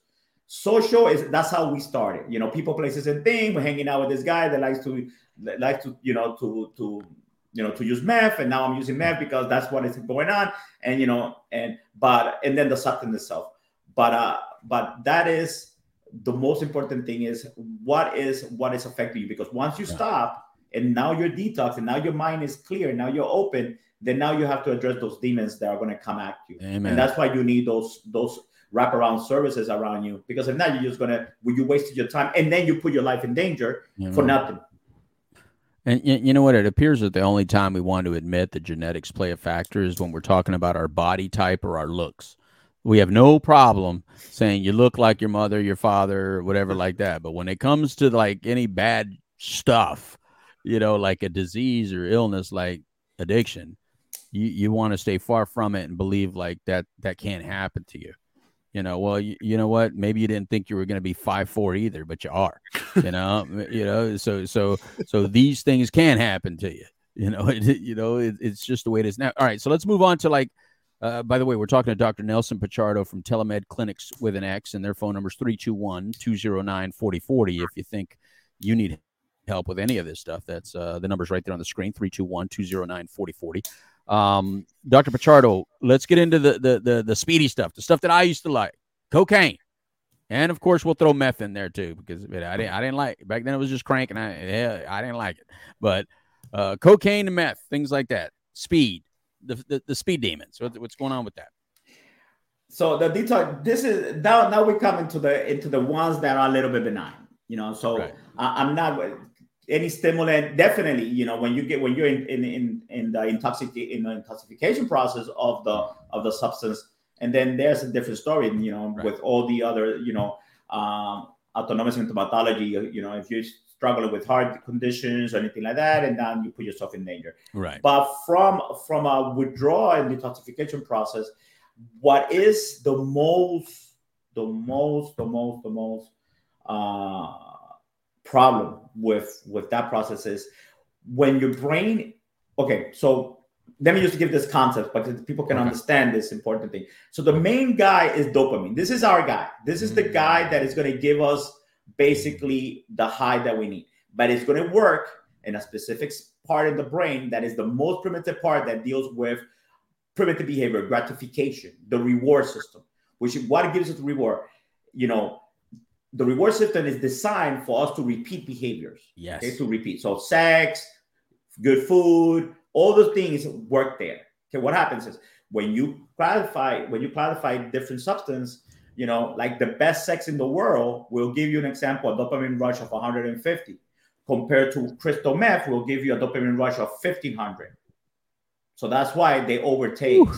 Social is, that's how we started. You know, people, places, and things. We're hanging out with this guy that likes to, that likes to, you know, to, to, you know, to use meth. And now I'm using meth because that's what is going on. And, you know, and, but, and then the substance itself. But, uh, but that is the most important thing is what is, what is affecting you? Because once you yeah. stop, and now you're detoxed, and now your mind is clear, now you're open, then now you have to address those demons that are going to come at you. Amen. And that's why you need those those wraparound services around you, because if not, you're just going to, you wasted your time, and then you put your life in danger Amen. For nothing. And you know what? It appears that the only time we want to admit that genetics play a factor is when we're talking about our body type or our looks. We have no problem saying you look like your mother, your father, whatever like that. But when it comes to like any bad stuff, you know, like a disease or illness, like addiction, you, you want to stay far from it and believe like that, that can't happen to you. You know, well, you, you know what, maybe you didn't think you were going to be five foot four either, but you are, you know, you know, so, so, so these things can happen to you, you know, it, you know, it, it's just the way it is now. All right. So let's move on to like, uh, by the way, we're talking to Doctor Nelson Pichardo from Telemed Clinix with an X, and their phone number is three two one, two oh nine, four oh four oh. If you think you need help with any of this stuff, that's uh the number's right there on the screen, three two one, two oh nine, four oh four oh. um Doctor Pichardo, let's get into the, the the the speedy stuff, the stuff that I used to like, cocaine, and of course we'll throw meth in there too, because it, I, didn't, I didn't like it. Back then it was just crank, and I yeah, I didn't like it, but uh cocaine and meth, things like that. Speed, the the, the speed demons, what, what's going on with that? So the detox, this is now now we come into the into the ones that are a little bit benign, you know, so right. I, I'm not any stimulant, definitely, you know, when you get, when you're in, in, in, in the intoxic- in the intoxication process of the, of the substance. And then there's a different story, you know, right. with all the other, you know, um, autonomic symptomatology, you know, if you're struggling with heart conditions or anything like that, and then you put yourself in danger. Right. But from, from a withdrawal and detoxification process, what is the most, the most, the most, the most, uh, problem with with that process is when your brain, okay, so let me just give this concept, but people can okay. understand this important thing. So the main guy is dopamine. This is our guy. This is the guy that is going to give us basically the high that we need, but it's going to work in a specific part of the brain that is the most primitive part that deals with primitive behavior, gratification, the reward system, which is what gives us the reward. You know, the reward system is designed for us to repeat behaviors. Yes. Okay, to repeat. So sex, good food, all those things work there. Okay, what happens is when you classify, when you classify different substance, you know, like the best sex in the world will give you an example, a dopamine rush of one hundred fifty. Compared to crystal meth, will give you a dopamine rush of fifteen hundred. So that's why they overtake. Ooh.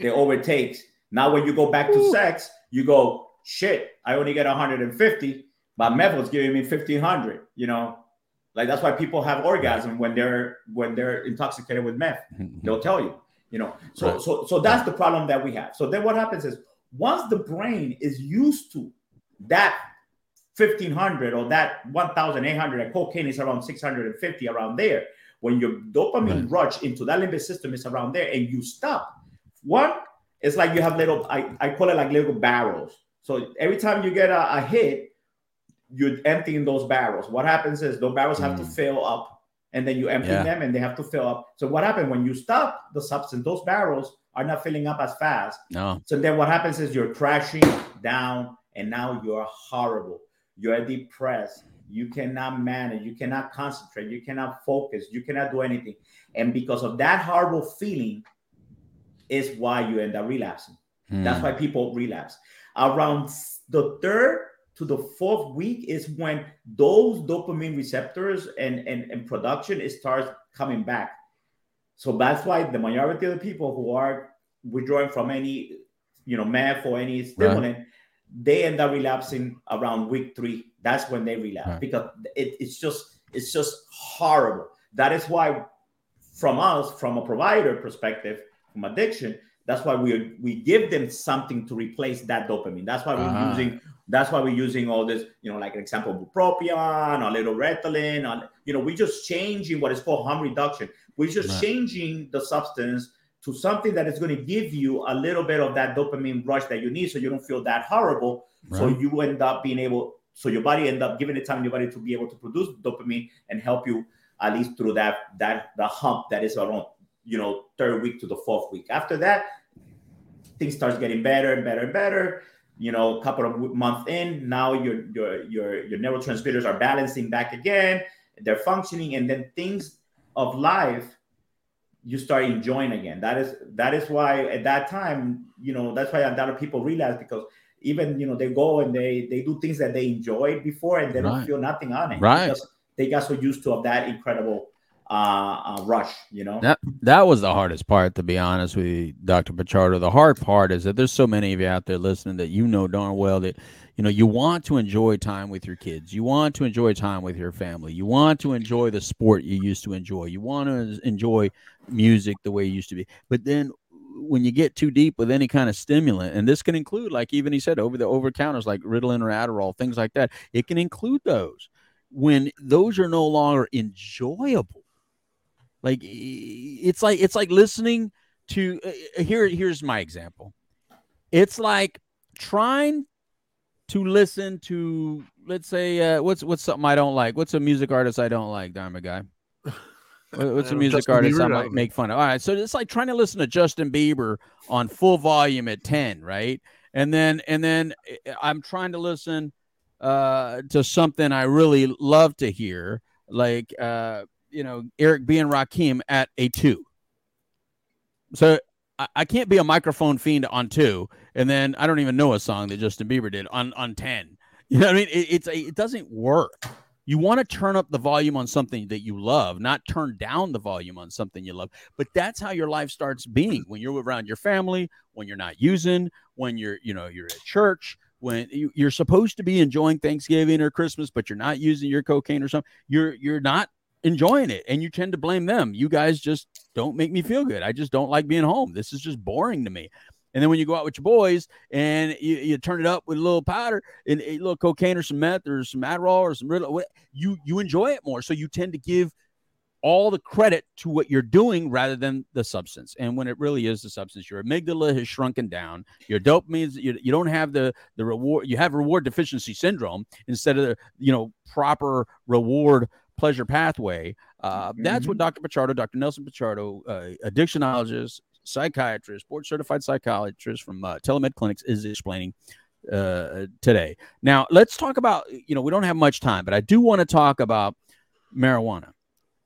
They overtake. Now when you go back to Ooh. Sex, you go, shit, I only get one hundred fifty, but meth was giving me fifteen hundred, you know, like that's why people have orgasm when they're when they're intoxicated with meth. They'll tell you, you know, so right. so so that's the problem that we have. So then what happens is once the brain is used to that fifteen hundred or that one thousand eight hundred, cocaine is around six hundred fifty, around there. When your dopamine right. rush into that limbic system is around there and you stop. One, it's like you have little, I, I call it like little barrels. So every time you get a, a hit, you're emptying those barrels. What happens is those barrels mm. have to fill up, and then you empty yeah. them and they have to fill up. So what happened when you stop the substance, those barrels are not filling up as fast. No. So then what happens is you're crashing down and now you're horrible. You're depressed. You cannot manage. You cannot concentrate. You cannot focus. You cannot do anything. And because of that horrible feeling is why you end up relapsing. Mm. That's why people relapse. Around the third to the fourth week is when those dopamine receptors and, and, and production, it starts coming back. So that's why the majority of the people who are withdrawing from any, you know, meth or any stimulant, right. they end up relapsing around week three. That's when they relapse right. because it, it's just it's just horrible. That is why from us, from a provider perspective, from addiction, that's why we we give them something to replace that dopamine. That's why we're uh-huh. using that's why we're using all this, you know, like an example, bupropion, a little Ritalin, on, you know, we're just changing what is called harm reduction. We're just right. changing the substance to something that is going to give you a little bit of that dopamine rush that you need so you don't feel that horrible. Right. So you end up being able, so your body end up giving it time in your body to be able to produce dopamine and help you at least through that, that the hump that is around, you know, third week to the fourth week. After that, things starts getting better and better and better. You know, a couple of months in, now your, your, your, your neurotransmitters are balancing back again. They're functioning, and then things of life you start enjoying again. That is that is why at that time, you know, that's why a lot of people realize, because even, you know, they go and they they do things that they enjoyed before and they right. don't feel nothing on it. Right. Because they got so used to of that incredible uh, uh, rush, you know. That that was the hardest part, to be honest with you, Doctor Pichardo. The hard part is that there's so many of you out there listening that you know darn well that, you know, you want to enjoy time with your kids. You want to enjoy time with your family. You want to enjoy the sport you used to enjoy. You want to enjoy music the way it used to be. But then when you get too deep with any kind of stimulant, and this can include, like even he said, over the over-counters like Ritalin or Adderall, things like that, it can include those. When those are no longer enjoyable, like it's like it's like listening to uh, here. Here's my example. It's like trying to listen to, let's say, uh, what's what's something I don't like? What's a music artist I don't like, Dharma guy? What's a music artist I might make fun of? All right, so it's like trying to listen to Justin Bieber on full volume at ten, right? And then and then I'm trying to listen uh, to something I really love to hear, like uh, you know, Eric B and Rakim at a two. So I can't be a microphone fiend on two, and then I don't even know a song that Justin Bieber did on, on ten. You know what I mean? It, it's a, it doesn't work. You want to turn up the volume on something that you love, not turn down the volume on something you love. But that's how your life starts being when you're around your family, when you're not using, when you're, you know, you're at church, when you, you're supposed to be enjoying Thanksgiving or Christmas, but you're not using your cocaine or something. You're, you're not enjoying it, and you tend to blame them. You guys just don't make me feel good. I just don't like being home. This is just boring to me. And then when you go out with your boys and you, you turn it up with a little powder and a little cocaine or some meth or some Adderall or some Ritalin, you you enjoy it more. So you tend to give all the credit to what you're doing rather than the substance. And when it really is the substance, your amygdala has shrunken down. Your dopamine, you, you don't have the, the reward. You have reward deficiency syndrome instead of the, you know, proper reward pleasure pathway. Uh, mm-hmm. That's what Doctor Pichardo, Doctor Nelson Pichardo, uh, addictionologist, psychiatrist, board certified psychiatrist from uh, Telemed Clinix is explaining uh, today. Now let's talk about, you know, we don't have much time, but I do want to talk about marijuana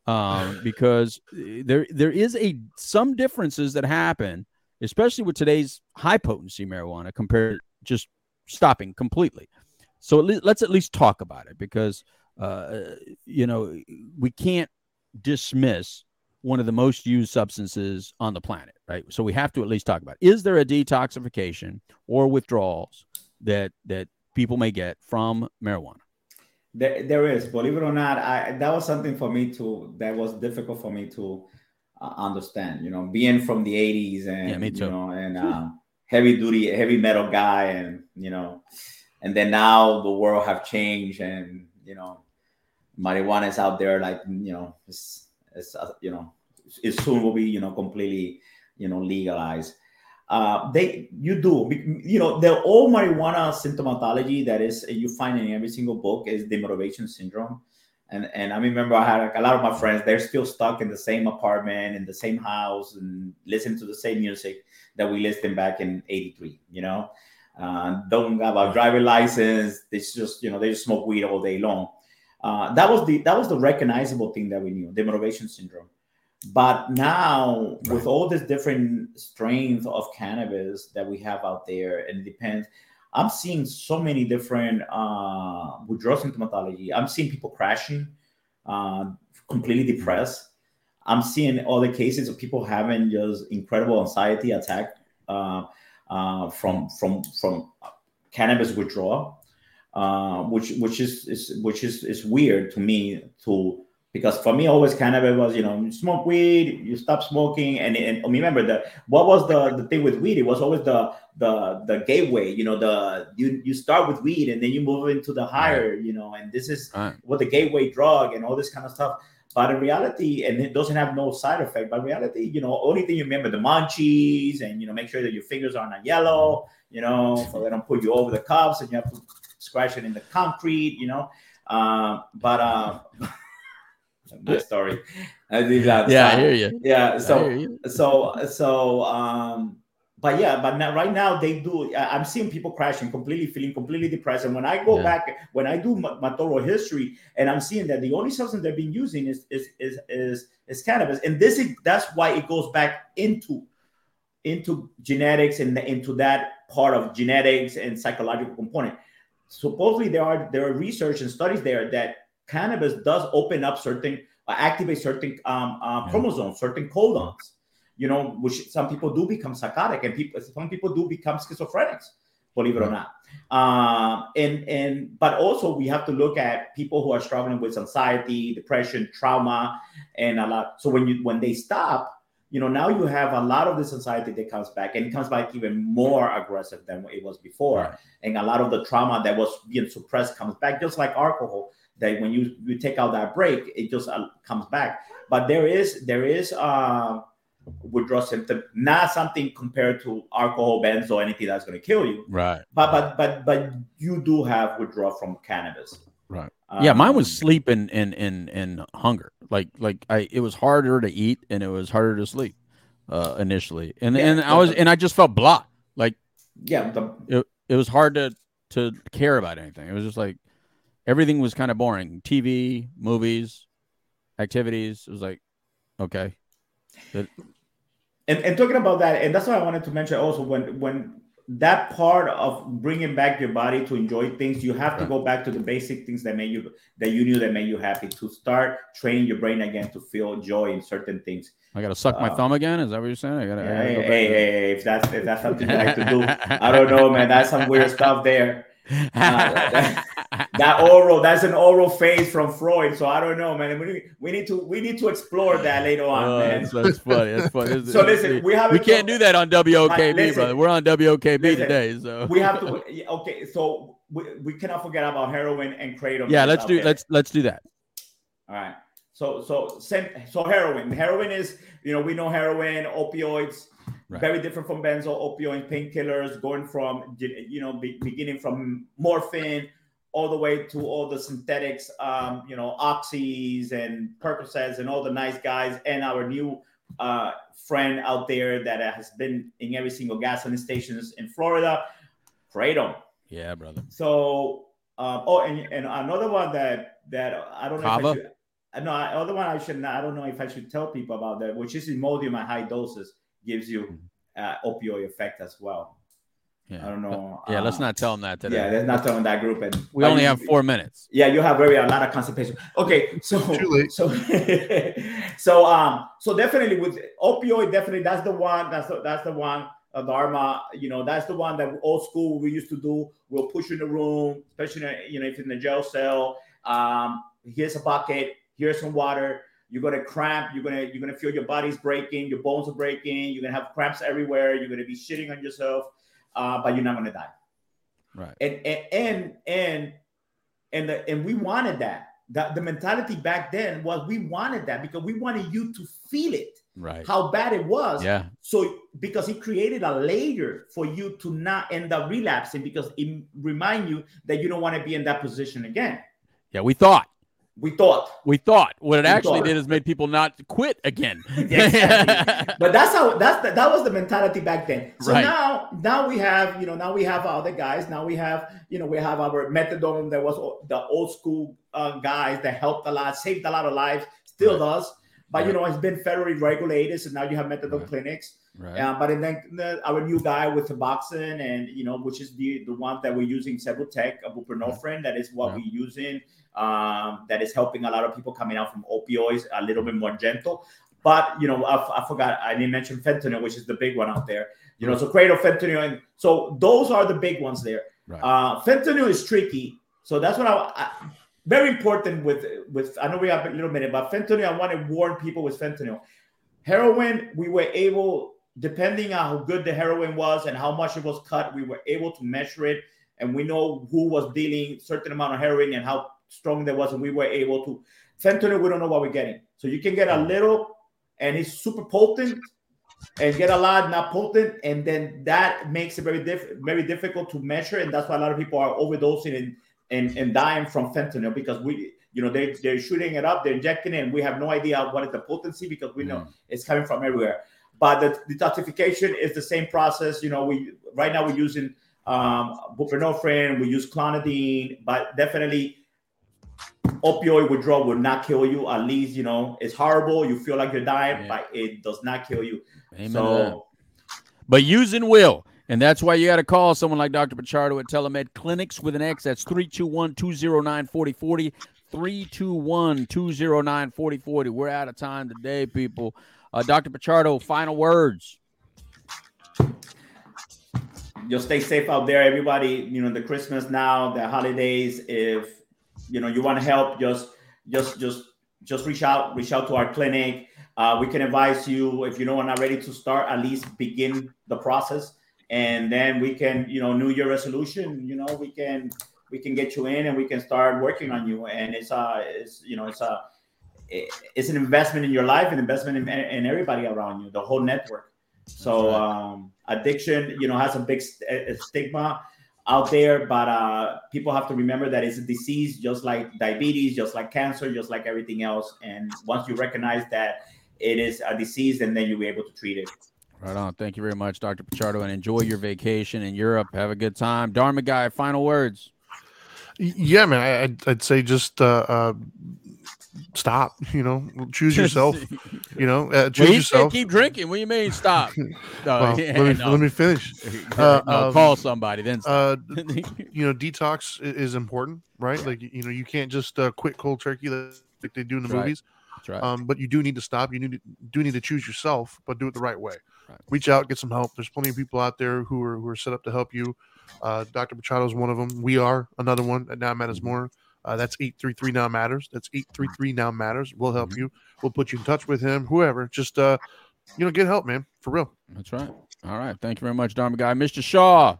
um, because there there is a some differences that happen, especially with today's high potency marijuana compared to just stopping completely. So at le- let's at least talk about it because Uh, you know, we can't dismiss one of the most used substances on the planet, right? So we have to at least talk about it. Is there a detoxification or withdrawals that that people may get from marijuana? There, there is. Believe it or not, I, that was something for me to that was difficult for me to uh, understand. You know, being from the eighties and yeah, me too. You know, and uh, heavy duty, heavy metal guy, and you know. And then now the world have changed, and you know, marijuana is out there, like, you know, it's, it's uh, you know, it soon will be, you know, completely, you know, legalized. Uh, they, you do, you know, the old marijuana symptomatology that is you find in every single book is demotivation syndrome. And and I remember I had a lot of my friends, they're still stuck in the same apartment, in the same house, and listen to the same music that we listened back in eighty-three, you know, uh, don't have a driver's license. It's just, you know, they just smoke weed all day long. Uh, that was the that was the recognizable thing that we knew, demotivation syndrome. But now right. with all these different strains of cannabis that we have out there, and it depends. I'm seeing so many different uh, withdrawal symptomatology. I'm seeing people crashing, uh, completely depressed. I'm seeing other cases of people having just incredible anxiety attack uh, uh, from from from cannabis withdrawal, uh, which which is, is which is is weird to me to because for me always cannabis was, you know, you smoke weed, you stop smoking, and and remember that what was the, the thing with weed? It was always the the the gateway, you know, the you you start with weed and then you move into the higher, right. you know, and this is right. what the gateway drug and all this kind of stuff. But in reality, and it doesn't have no side effect, but in reality, you know, only thing you remember the munchies, and you know, make sure that your fingers are not yellow, you know, so they don't put you over the cups and you have to scratch it in the concrete, you know. Um, but uh good story. I did that. Yeah, I hear you. Yeah, so you. so so um but yeah, but now, right now they do. I'm seeing people crashing, completely feeling completely depressed. And when I go yeah. back, when I do my, my thorough history, and I'm seeing that the only substance they've been using is is is is, is cannabis, and this is that's why it goes back into into genetics and the, into that part of genetics and psychological component. Supposedly there are there are research and studies there that cannabis does open up certain, uh, activate certain um, uh, yeah. chromosomes, certain codons, you know, which some people do become psychotic, and people, some people do become schizophrenics, believe it yeah. or not. Um, and and but also we have to look at people who are struggling with anxiety, depression, trauma, and a lot. So when you when they stop, you know, now you have a lot of this anxiety that comes back, and it comes back even more aggressive than it was before. Right. And a lot of the trauma that was being suppressed comes back, just like alcohol. That when you, you take out that break, it just uh, comes back. But there is there is uh, withdrawal symptom, not something compared to alcohol, benzo, anything that's going to kill you. Right. But but but but you do have withdrawal from cannabis. Right. Um, yeah, mine was sleep and and and and hunger. Like like I, it was harder to eat and it was harder to sleep uh, initially, and yeah, and I was and I just felt blah. Like yeah, the, it it was hard to to care about anything. It was just like. Everything was kind of boring. T V, movies, activities. It was like, okay. But- and and talking about that, and that's what I wanted to mention also, when when that part of bringing back your body to enjoy things, you have right. to go back to the basic things that made you, that you knew that made you happy, to start training your brain again to feel joy in certain things. I gotta suck my uh, thumb again. Is that what you're saying? I gotta. Yeah, I gotta hey, go back hey, to- hey, if that's if that's something you like to do, I don't know, man. That's some weird stuff there. uh, that, that oral that's an oral phase from Freud, so I don't know, man. We need, we need to we need to explore that later on. Oh, man. That's, that's funny that's funny so listen, we have we can't do that on W O K B, listen, brother, we're on W O K B listen, today, so we have to okay so we, we cannot forget about heroin and kratom. Yeah, let's do there. let's let's do that. All right, so so so heroin heroin is, you know, we know heroin, opioids. Right. Very different from benzo, opioid, painkillers, going from, you know, be, beginning from morphine all the way to all the synthetics, um, you know, oxys and Percocets and all the nice guys, and our new uh, friend out there that has been in every single gasoline stations in Florida, kratom. Yeah, brother. So, um, oh, and, and another one that that I don't know. Kava? If I should, no, other one I should not. I don't know if I should tell people about that, which is Imodium at high doses. Gives you uh, opioid effect as well. Yeah. I don't know. Yeah, uh, let's not tell them that today. Yeah, let's not tell them that group. And we only you, have four minutes. Yeah, you have very a lot of constipation. Okay, so so so um so definitely with opioid, definitely that's the one. That's the, that's the one. Uh, Dharma, you know, that's the one that old school we used to do. We'll push you in the room, especially you know if in the jail cell. Um, here's a bucket. Here's some water. You're gonna cramp. You're gonna you're gonna feel your body's breaking. Your bones are breaking. You're gonna have cramps everywhere. You're gonna be shitting on yourself, uh, but you're not gonna die. Right. And and and and and, the, and we wanted that. The, the mentality back then was we wanted that because we wanted you to feel it, right? How bad it was. Yeah. So because it created a layer for you to not end up relapsing, because it remind you that you don't want to be in that position again. Yeah, we thought. We thought. We thought. What it we actually thought. did is made people not quit again. Exactly. But that's how that's the, that was the mentality back then. So right. now now we have, you know, now we have our other guys. Now we have, you know, we have our methadone that was the old school uh, guys that helped a lot, saved a lot of lives, still right. does. But right. you know, it's been federally regulated, so now you have methadone right. clinics. Right. Uh, but then the, our new guy with Suboxone, and you know, which is the, the one that we're using, Sebutech, buprenorphine, right. that is what right. we're using. Um, that is helping a lot of people coming out from opioids, a little bit more gentle. But, you know, I, I forgot, I didn't mention fentanyl, which is the big one out there. You know, so kratom, fentanyl, and so those are the big ones there. Right. Uh, fentanyl is tricky. So that's what I, I very important with, with, I know we have a little minute, but fentanyl, I want to warn people with fentanyl. Heroin, we were able, depending on how good the heroin was and how much it was cut, we were able to measure it. And we know who was dealing certain amount of heroin and how strong there was, and we were able to. Fentanyl, we don't know what we're getting. So you can get a little, and it's super potent, and get a lot, not potent, and then that makes it very diff- very difficult to measure, and that's why a lot of people are overdosing and and, and dying from fentanyl, because we, you know, they, they're shooting it up, they're injecting it, and we have no idea what is the potency, because we know mm. it's coming from everywhere. But the detoxification is the same process. You know, we right now we're using um, buprenorphine, we use clonidine, but definitely opioid withdrawal will not kill you. At least, you know, it's horrible. You feel like you're dying, yeah. but it does not kill you. Amen. So, but using will. And that's why you got to call someone like Doctor Pichardo at Telemed Clinix with an X. That's three two one, two oh nine, four oh four oh. three two one, two oh nine, four oh four oh. We're out of time today, people. Uh, Doctor Pichardo, final words. You'll stay safe out there, everybody. You know, the Christmas now, the holidays, if you know you want to help, just just just just reach out reach out to our clinic. Uh we can advise you. If you know are not ready to start, at least begin the process, and then we can, you know, new year resolution, you know, we can we can get you in and we can start working on you. And it's uh it's you know it's a it's an investment in your life, an investment in, in everybody around you, the whole network. So um addiction, you know, has a big st- a stigma out there, but uh, people have to remember that it's a disease, just like diabetes, just like cancer, just like everything else. And once you recognize that it is a disease, and then you'll be able to treat it. Right on. Thank you very much, Doctor Pichardo, and enjoy your vacation in Europe. Have a good time. Dharma guy, final words. Yeah, man, I, I'd, I'd say just uh, uh, stop, you know, choose yourself, you know, uh, choose well, he yourself. Said keep drinking. What do you mean stop? No, well, yeah, let, me, no. let me finish. Uh, no, um, call somebody then. Uh, you know, detox is important, right? Like, you know, you can't just uh, quit cold turkey like they do in the That's movies. Right. That's right. Um, but you do need to stop. You need to, do need to choose yourself, but do it the right way. Right. Reach out, get some help. There's plenty of people out there who are who are set up to help you. Uh, Doctor Pichardo is one of them. We are another one at Now Matters More. Uh, that's eight three three Now Matters. That's eight three three Now Matters. We'll help mm-hmm. you. We'll put you in touch with him, whoever. Just, uh, you know, get help, man, for real. That's right. All right. Thank you very much, Dharma guy. Mister Shaw.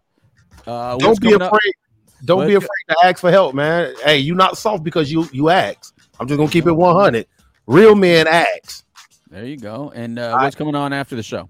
Uh, Don't be afraid. Up? Don't Let's be afraid go. to ask for help, man. Hey, you're not soft because you, you ask. I'm just going to keep it one hundred. Real men ask. There you go. And uh, what's coming on after the show?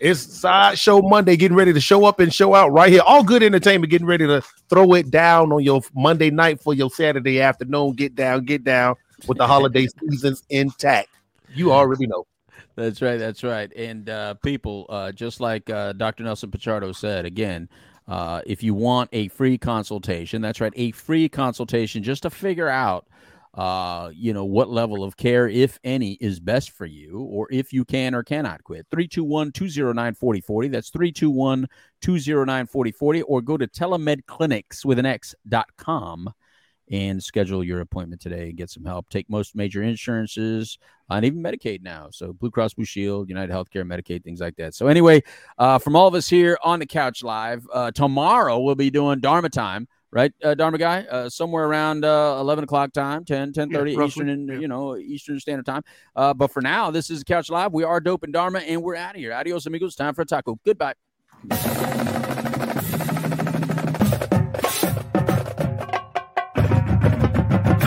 It's Sideshow Monday, getting ready to show up and show out right here. All good entertainment, getting ready to throw it down on your Monday night for your Saturday afternoon. Get down, get down with the holiday seasons intact. You already know. That's right. That's right. And uh, people, uh, just like uh, Doctor Nelson Pichardo said, again, uh, if you want a free consultation, that's right, a free consultation just to figure out, uh, you know, what level of care, if any, is best for you, or if you can or cannot quit. three two one, two oh nine, four oh four oh. That's three two one, two oh nine, four oh four oh. Or go to telemedclinics with an X dot com and schedule your appointment today and get some help. Take most major insurances and even Medicaid now. So Blue Cross Blue Shield, United Healthcare, Medicaid, things like that. So anyway, uh, from all of us here on the Couch Live, uh, tomorrow we'll be doing Dharma Time. Right, uh, Dharma guy, uh, somewhere around uh, eleven o'clock time, ten, ten thirty yeah, Eastern, and, yeah. you know, Eastern Standard Time. Uh, but for now, this is Couch Live. We are Dope and Dharma, and we're out of here. Adios, amigos. Time for a taco. Goodbye.